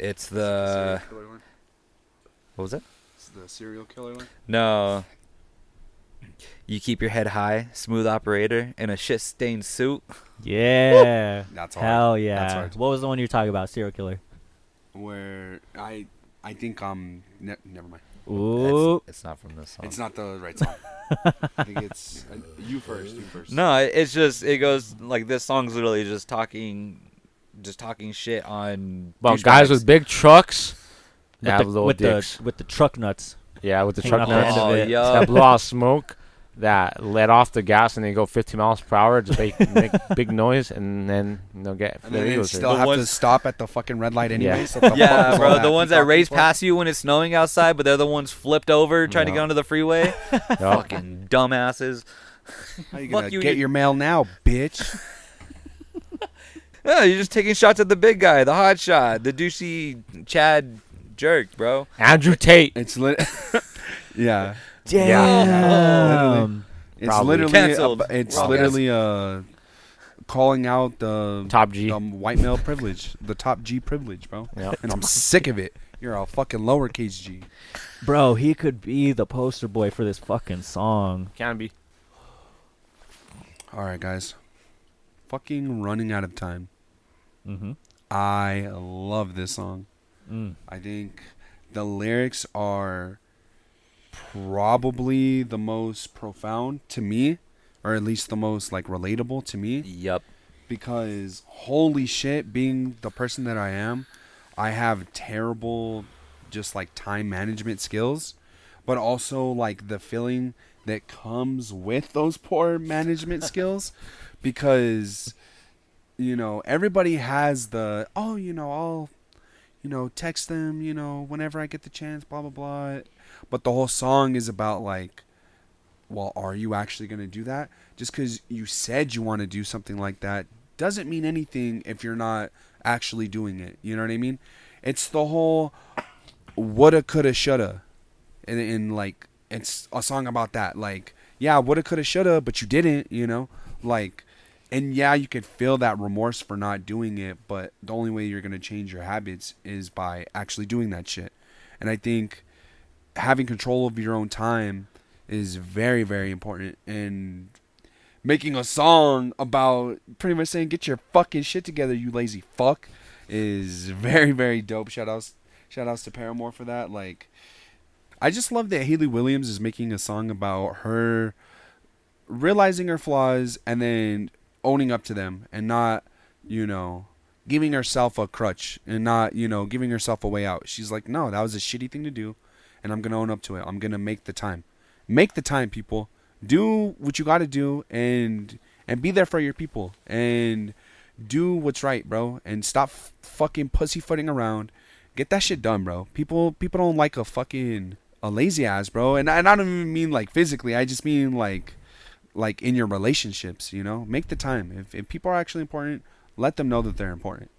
It's the... Serial killer one? What was that? It's the serial killer one? No. You keep your head high, smooth operator, in a shit-stained suit. Yeah. That's hard. Hell yeah. That's hard. What was the one you were talking about, serial killer? Where I I think um ne- never mind. Ooh. It's, it's not from this song. It's not the right song. I think it's... Uh, you first, you first. No, it's just... It goes... Like, this song's literally just talking... Just talking shit on about guys with big trucks with have the, little with dicks. The with the truck nuts. Yeah, with the Hanging truck nuts. The oh, yo. That blow out smoke that let off the gas and they go fifty miles per hour. Just make, make big noise and then they'll get. And then they still have ones, to stop at the fucking red light anyway. Yeah, so the yeah bro. The that ones that race past you when it's snowing outside, but they're the ones flipped over trying no. to get onto the freeway. No. Fucking dumbasses. How you gonna Fuck you, get you, your mail now, bitch? No, you're just taking shots at the big guy, the hot shot, the douchey Chad jerk, bro. Andrew Tate. It's lit. yeah. Damn. Yeah. Um, it's literally. Canceled. A, it's Wrong. literally uh, calling out the top G, the white male privilege, the top G privilege, bro. Yep. And I'm sick of it. You're a fucking lowercase G. Bro, he could be the poster boy for this fucking song. Can be. All right, guys. Fucking running out of time. Mm-hmm. I love this song. Mm. I think the lyrics are probably the most profound to me, or at least the most like relatable to me. Yep. Because holy shit, being the person that I am, I have terrible just like time management skills, but also like the feeling that comes with those poor management skills, because, you know, everybody has the, oh, you know, I'll, you know, text them, you know, whenever I get the chance, blah, blah, blah. But the whole song is about like, well, are you actually going to do that? Just because you said you want to do something like that doesn't mean anything if you're not actually doing it. You know what I mean? It's the whole woulda, coulda, shoulda. And, and like, it's a song about that. Like, yeah, woulda, coulda, shoulda, but you didn't, you know? Like, and yeah, you could feel that remorse for not doing it, but the only way you're going to change your habits is by actually doing that shit. And I think having control of your own time is very, very important. And making a song about pretty much saying, get your fucking shit together, you lazy fuck, is very, very dope. Shout outs, shout outs to Paramore for that. Like, I just love that Hayley Williams is making a song about her realizing her flaws and then owning up to them and not, you know, giving herself a crutch and not, you know, giving herself a way out. She's like, no, that was a shitty thing to do, and I'm going to own up to it. I'm going to make the time. Make the time, people. Do what you got to do and and be there for your people and do what's right, bro, and stop f- fucking pussyfooting around. Get that shit done, bro. People people don't like a fucking a lazy ass, bro. And, and I don't even mean like physically. I just mean like like in your relationships, you know? Make the time. If, if people are actually important, let them know that they're important.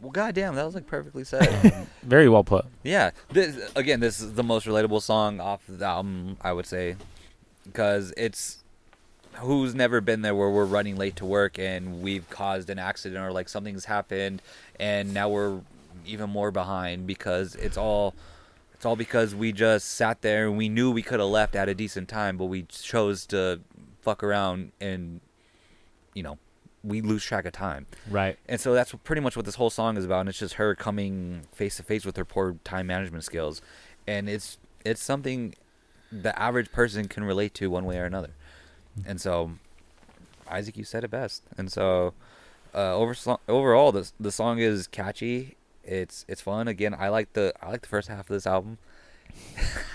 Well, goddamn, that was like perfectly said. Very well put. Yeah. This, again, this is the most relatable song off the album, I would say, because it's who's never been there where we're running late to work and we've caused an accident or like something's happened and now we're even more behind because it's all it's all because we just sat there and we knew we could have left at a decent time, but we chose to fuck around and, you know, we lose track of time. Right. And so that's pretty much what this whole song is about. And it's just her coming face to face with her poor time management skills. And it's, it's something the average person can relate to one way or another. And so Isaac, you said it best. And so, uh, over, overall, this, the song is catchy. It's, it's fun. Again, I like the, I like the first half of this album.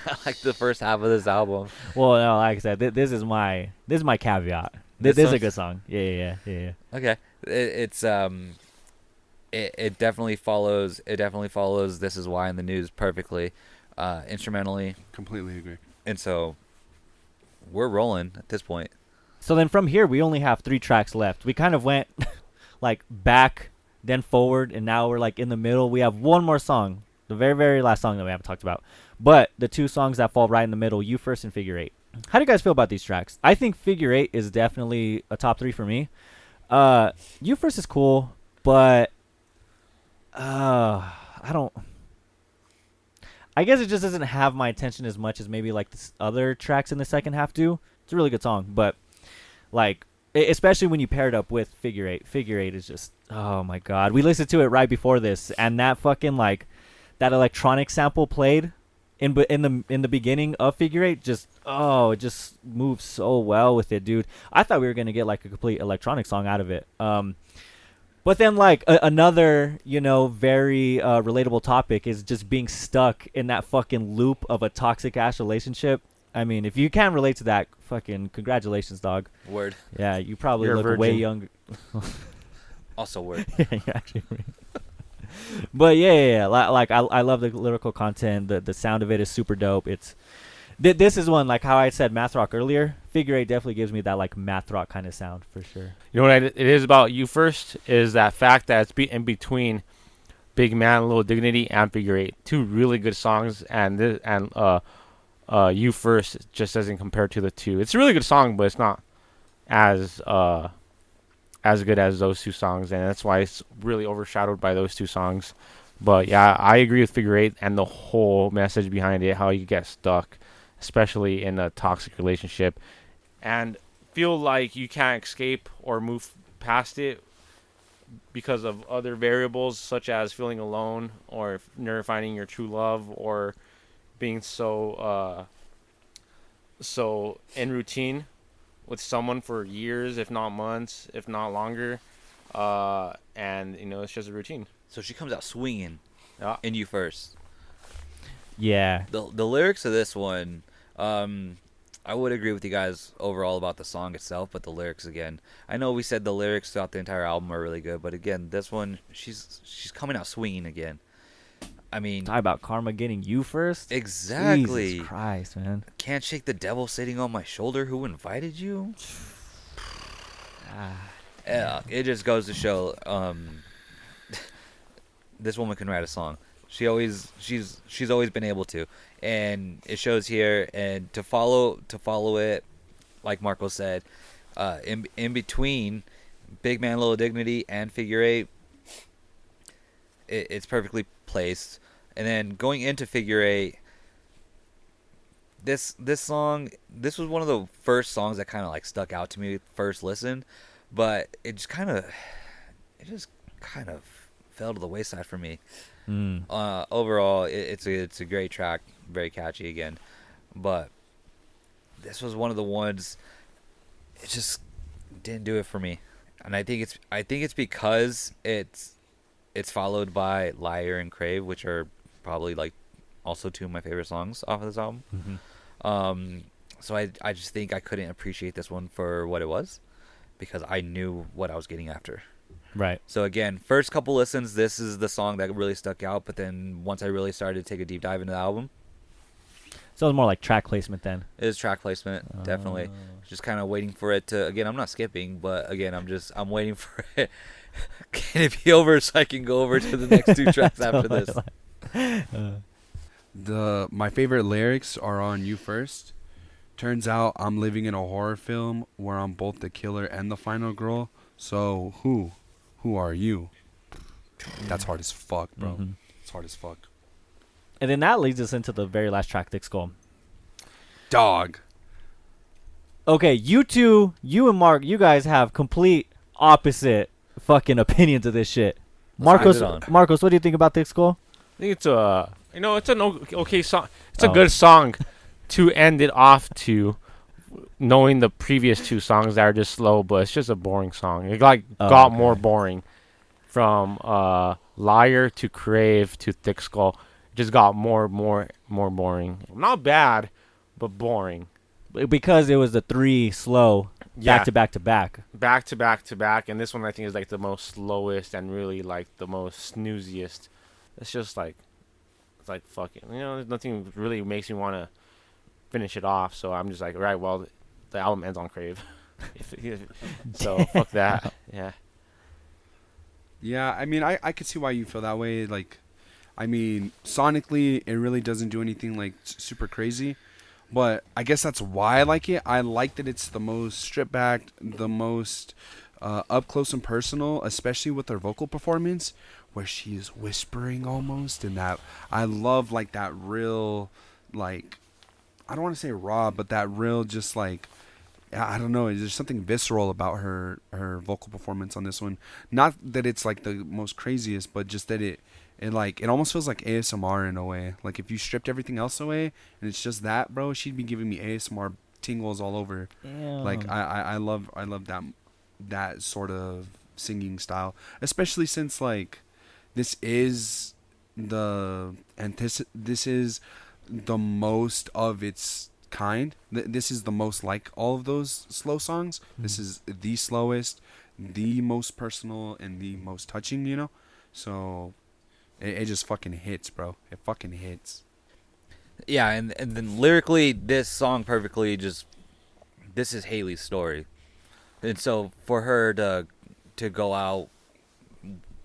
I like the first half of this album. Well, no, like I said, th- this is my, this is my caveat. This, this is a good song. Yeah, yeah, yeah, yeah. Okay, it, it's um, it it definitely follows. It definitely follows. This Is Why in the News perfectly, uh, instrumentally. Completely agree. And so, we're rolling at this point. So then, from here, we only have three tracks left. We kind of went like back, then forward, and now we're like in the middle. We have one more song, the very, very last song that we haven't talked about. But the two songs that fall right in the middle, You First and Figure Eight. How do you guys feel about these tracks? I think Figure Eight is definitely a top three for me. Uh, You First is cool, but uh, I don't. I guess it just doesn't have my attention as much as maybe like the other tracks in the second half do. It's a really good song, but like especially when you pair it up with Figure Eight. Figure Eight is just, oh my god. We listened to it right before this, and that fucking like that electronic sample played in in the in the beginning of Figure Eight, just oh, it just moves so well with it, dude. I thought we were gonna get like a complete electronic song out of it, um, but then like a, another you know very uh, relatable topic is just being stuck in that fucking loop of a toxic ass relationship. I mean, if you can relate to that, fucking congratulations, dog. Word. Yeah, you probably You're look way younger. Also, word. Yeah, you actually. But yeah, yeah, yeah, like I, I love the lyrical content. The the sound of it is super dope. It's, th- this is one like how I said math rock earlier. Figure eight definitely gives me that like math rock kind of sound for sure. You know what I, it is about You First is that fact that it's be in between Big Man, Little Dignity, and Figure eight. Two really good songs, and this, and uh, uh, You First just doesn't compare to the two. It's a really good song, but it's not as uh as good as those two songs, and that's why it's really overshadowed by those two songs. But yeah, I agree with Figure eight and the whole message behind it, how you get stuck, especially in a toxic relationship, and feel like you can't escape or move past it because of other variables such as feeling alone or never finding your true love or being so uh, so in routine with someone for years, if not months, if not longer, uh, and you know it's just a routine. So she comes out swinging uh, in You First. Yeah. The the lyrics of this one, um, I would agree with you guys overall about the song itself, but the lyrics again. I know we said the lyrics throughout the entire album are really good, but again, this one, she's she's coming out swinging again. I mean, talk about karma getting you first. Exactly. Jesus Christ, man. Can't shake the devil sitting on my shoulder. Who invited you? ah, yeah, it just goes to show. Um, this woman can write a song. She always she's she's always been able to, and it shows here. And to follow to follow it, like Marco said, uh, in in between Big Man, Little Dignity, and Figure Eight, it, it's perfectly placed. And then going into Figure Eight, this this song this was one of the first songs that kind of like stuck out to me first listen, but it just kind of it just kind of fell to the wayside for me. Mm. Uh, overall, it, it's a, it's a great track, very catchy again, but this was one of the ones it just didn't do it for me, and I think it's I think it's because it's it's followed by Liar and Crave, which are probably like also two of my favorite songs off of this album. Mm-hmm. Um, so I I just think I couldn't appreciate this one for what it was because I knew what I was getting after. Right. So again, first couple listens, this is the song that really stuck out. But then once I really started to take a deep dive into the album, so it was more like track placement then. It is track placement, uh, definitely. Just kind of waiting for it to. Again, I'm not skipping, but again, I'm just I'm waiting for it. Can it be over so I can go over to the next two tracks after this? uh. The my favorite lyrics are on You First. Turns out I'm living in a horror film where I'm both the killer and the final girl. So who? Who are you? That's hard as fuck, bro. Mm-hmm. It's hard as fuck. And then that leads us into the very last track, Thick Skull. Dog. Okay, you two, you and Mark, you guys have complete opposite fucking opinions of this shit. Marcos, Marcos, what do you think about Thick Skull? I think it's a, you know, it's an okay song. It's a oh. good song to end it off to. Knowing the previous two songs that are just slow, but it's just a boring song. It like oh, got okay. more boring from uh, Liar to Crave to Thick Skull. It just got more, more, more boring. Not bad, but boring. Because it was the three slow yeah. back to back to back, back to back to back, and this one I think is like the most slowest and really like the most snooziest. It's just like, it's like fuck it. You know, nothing really makes me want to finish it off, so I'm just like, right, well, the album ends on Crave. So fuck that. Yeah. Yeah, I mean, I, I could see why you feel that way. Like, I mean, sonically, it really doesn't do anything like super crazy, but I guess that's why I like it. I like that it's the most stripped back, the most uh, up close and personal, especially with her vocal performance, where she is whispering almost, and that I love like that real like. I don't want to say raw, but that real just like, I don't know. There's something visceral about her, her vocal performance on this one. Not that it's like the most craziest, but just that it, it like, it almost feels like A S M R in a way. Like if you stripped everything else away and it's just that, bro, she'd be giving me A S M R tingles all over. Damn. Like I, I, I love, I love that, that sort of singing style, especially since like this is the, and this, this is, the most of its kind. This is the most like all of those slow songs. Mm-hmm. This is the slowest, the most personal, and the most touching, you know? So it, it just fucking hits, bro. It fucking hits. Yeah, and, and then lyrically, this song perfectly just this is Hayley's story. And so for her to to go out,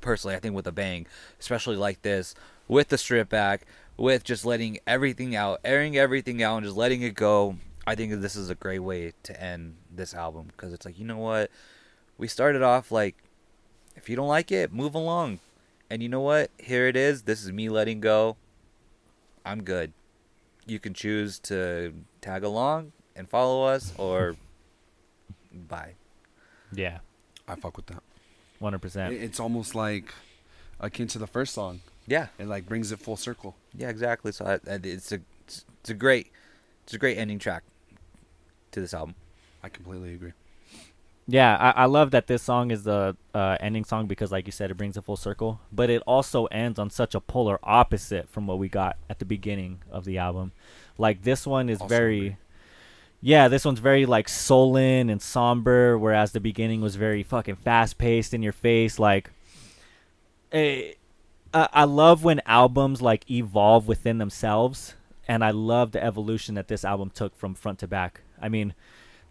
personally, I think with a bang, especially like this, with the strip back, with just letting everything out, airing everything out and just letting it go, I think this is a great way to end this album, because it's like, you know what? We started off like, if you don't like it, move along. And you know what? Here it is. This is me letting go. I'm good. You can choose to tag along and follow us, or bye. Yeah. I fuck with that. one hundred percent. It's almost like akin to the first song. Yeah. It like brings it full circle. Yeah, exactly. So I, it's a it's a great it's a great ending track to this album. I completely agree. Yeah, I, I love that this song is the uh, ending song, because like you said, it brings it full circle. But it also ends on such a polar opposite from what we got at the beginning of the album. Like this one is also very... Agree. Yeah, this one's very like sullen and somber, whereas the beginning was very fucking fast paced, in your face. Like, it, I, I love when albums like evolve within themselves, and I love the evolution that this album took from front to back. I mean,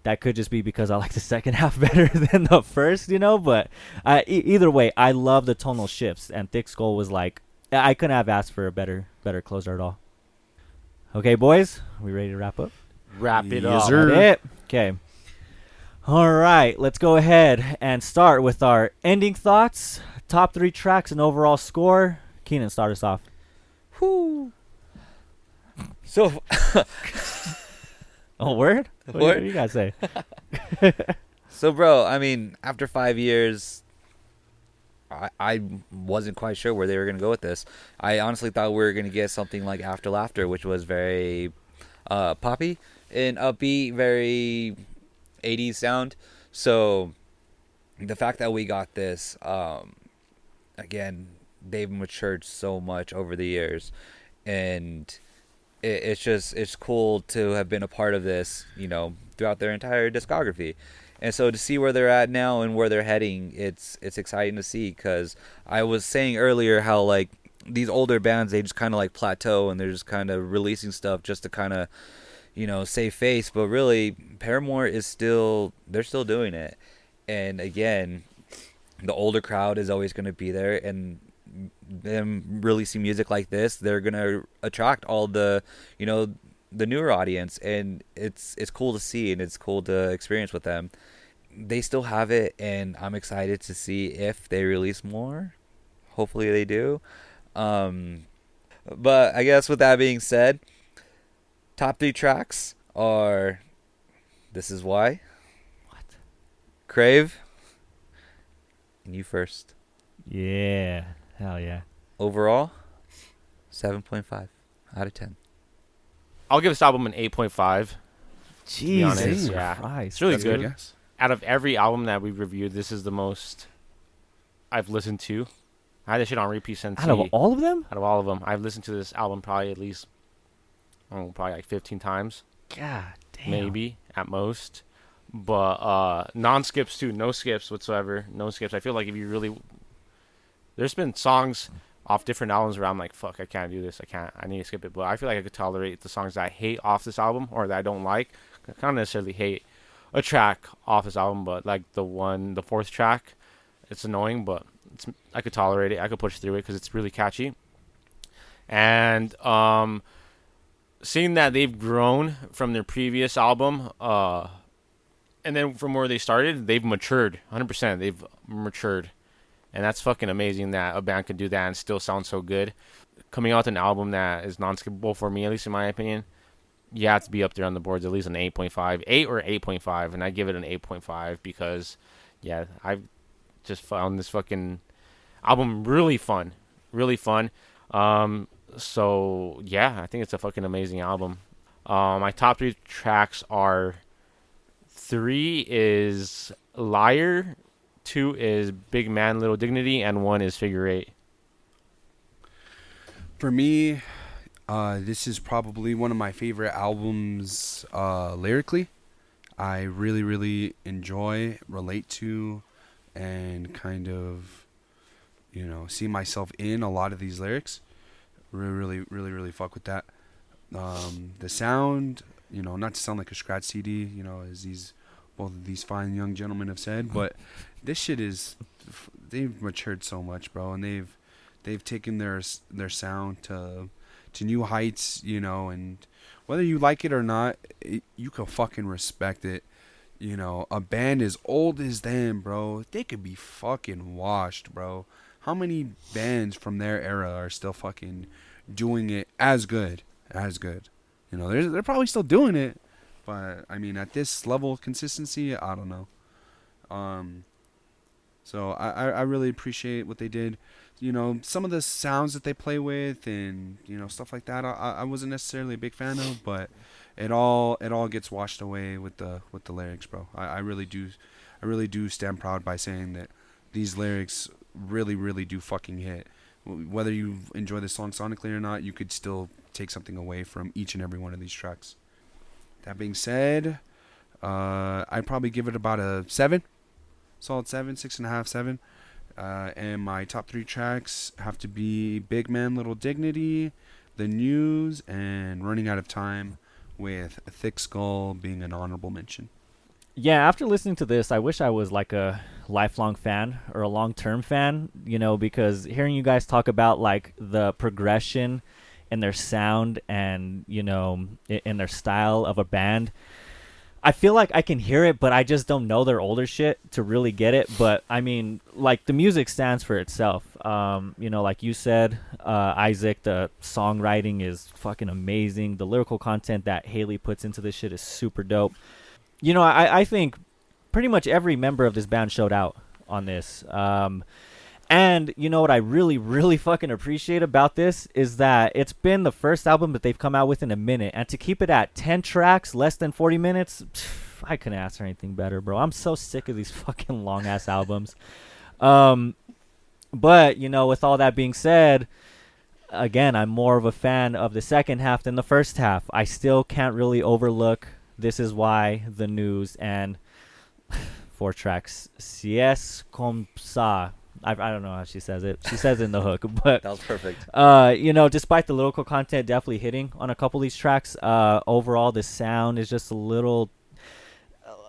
that could just be because I like the second half better than the first, you know. But I, e- either way, I love the tonal shifts, and Thick Skull was like, I couldn't have asked for a better, better closer at all. Okay, boys, are we ready to wrap up? Wrap it up. It. Okay. All right. Let's go ahead and start with our ending thoughts, top three tracks, and overall score. Keenan, start us off. Whoo. So. Oh, word? What, word? Do you, what do you guys say? So, bro, I mean, after five years, I, I wasn't quite sure where they were going to go with this. I honestly thought we were going to get something like After Laughter, which was very. Uh, poppy and upbeat, very eighties sound. So the fact that we got this, um, again, they've matured so much over the years, and it, it's just it's cool to have been a part of this, you know, throughout their entire discography. And so to see where they're at now and where they're heading, it's it's exciting to see, because I was saying earlier how like these older bands, they just kind of like plateau, and they're just kind of releasing stuff just to kind of, you know, save face. But really, Paramore is still, they're still doing it. And again, the older crowd is always going to be there, and them releasing music like this, they're going to attract all the, you know, the newer audience. And it's, it's cool to see, and it's cool to experience with them. They still have it, and I'm excited to see if they release more. Hopefully they do. Um, but I guess with that being said, top three tracks are This Is Why, What? Crave, and You First. Yeah. Hell yeah. Overall, seven point five out of ten. I'll give this album an eight point five. Jesus yeah. Christ. It's really That's good. good Out of every album that we've reviewed, this is the most I've listened to. I had this shit on repeat since. Out of he, all of them? Out of all of them. I've listened to this album probably at least, I don't know, probably like fifteen times. God damn. Maybe, at most. But uh, non-skips too. No skips whatsoever. No skips. I feel like if you really... There's been songs off different albums where I'm like, fuck, I can't do this. I can't. I need to skip it. But I feel like I could tolerate the songs that I hate off this album, or that I don't like. I can't necessarily hate a track off this album, but like the one, the fourth track, it's annoying, but... It's, I could tolerate it. I could push through it because it's really catchy. And um, seeing that they've grown from their previous album, uh, and then from where they started, they've matured. one hundred percent. They've matured. And that's fucking amazing that a band can do that and still sound so good. Coming out with an album that is non-skippable for me, at least in my opinion, you have to be up there on the boards, at least an eight point five. eight or eight point five. And I give it an eight point five because, yeah, I've... just found this fucking album really fun, really fun. Um, so yeah, I think it's a fucking amazing album. Um, my top three tracks are: three is Liar, two is Big Man, Little Dignity, and one is Figure Eight. For me, uh, this is probably one of my favorite albums uh, lyrically. I really, really enjoy, relate to, and kind of, you know, see myself in a lot of these lyrics. Really, really, really, really fuck with that. Um, the sound, you know, not to sound like a scratch C D, you know, as these both of these fine young gentlemen have said, but this shit is, they've matured so much, bro, and they've they've taken their their sound to to new heights, you know, and whether you like it or not, it, you can fucking respect it. You know, a band as old as them, bro, they could be fucking washed, bro. How many bands from their era are still fucking doing it as good, as good? You know, they're, they're probably still doing it, but, I mean, at this level of consistency, I don't know. Um, so, I, I really appreciate what they did. You know, some of the sounds that they play with and, you know, stuff like that, I, I wasn't necessarily a big fan of, but it all it all gets washed away with the with the lyrics, bro. I, I really do I really do stand proud by saying that these lyrics really, really do fucking hit. Whether you enjoy the song sonically or not, you could still take something away from each and every one of these tracks. That being said, uh, I'd probably give it about a seven. Solid seven, six and a half, seven. Uh, and my top three tracks have to be Big Man, Little Dignity, The News, and Running Out of Time, with Thick Skull being an honorable mention. Yeah, after listening to this, I wish I was like a lifelong fan or a long-term fan, you know, because hearing you guys talk about like the progression and their sound and, you know, in their style of a band, I feel like I can hear it, but I just don't know their older shit to really get it. But I mean, like the music stands for itself. Um, you know, like you said, uh, Isaac, the songwriting is fucking amazing. The lyrical content that Hayley puts into this shit is super dope. You know, I, I think pretty much every member of this band showed out on this. Um, and you know what I really, really fucking appreciate about this is that it's been the first album that they've come out with in a minute. And to keep it at ten tracks, less than forty minutes, pff, I couldn't ask for anything better, bro. I'm so sick of these fucking long-ass albums. Um, but, you know, with all that being said, again, I'm more of a fan of the second half than the first half. I still can't really overlook This Is Why, The News, and four tracks. Si es como ça. I, I don't know how she says it. She says it in the hook, but that was perfect. Uh, you know, despite the lyrical content definitely hitting on a couple of these tracks, uh, overall the sound is just a little.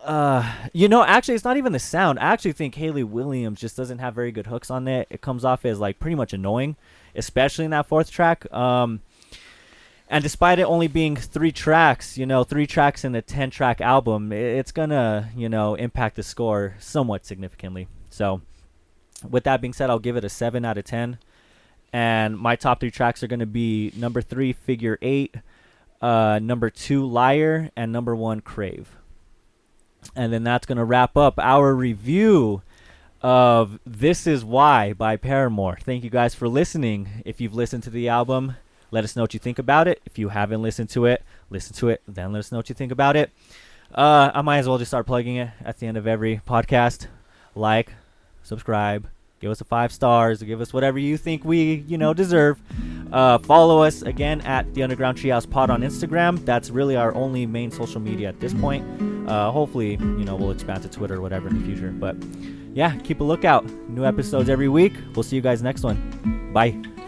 Uh, you know, actually, it's not even the sound. I actually think Hayley Williams just doesn't have very good hooks on it. It comes off as like pretty much annoying, especially in that fourth track. Um, and despite it only being three tracks, you know, three tracks in a ten-track album, it's gonna, you know, impact the score somewhat significantly. So, with that being said, I'll give it a seven out of ten. And my top three tracks are going to be number three, Figure Eight, uh, number two, Liar, and number one, Crave. And then that's going to wrap up our review of This Is Why by Paramore. Thank you guys for listening. If you've listened to the album, let us know what you think about it. If you haven't listened to it, listen to it, then let us know what you think about it. Uh, I might as well just start plugging it at the end of every podcast. Like, subscribe, give us a five stars, give us whatever you think we, you know, deserve. Uh, follow us again at The Underground Treehouse Pod on Instagram. That's really our only main social media at this point. Uh, hopefully, you know, we'll expand to Twitter or whatever in the future. But yeah, keep a lookout. New episodes every week. We'll see you guys next one. Bye.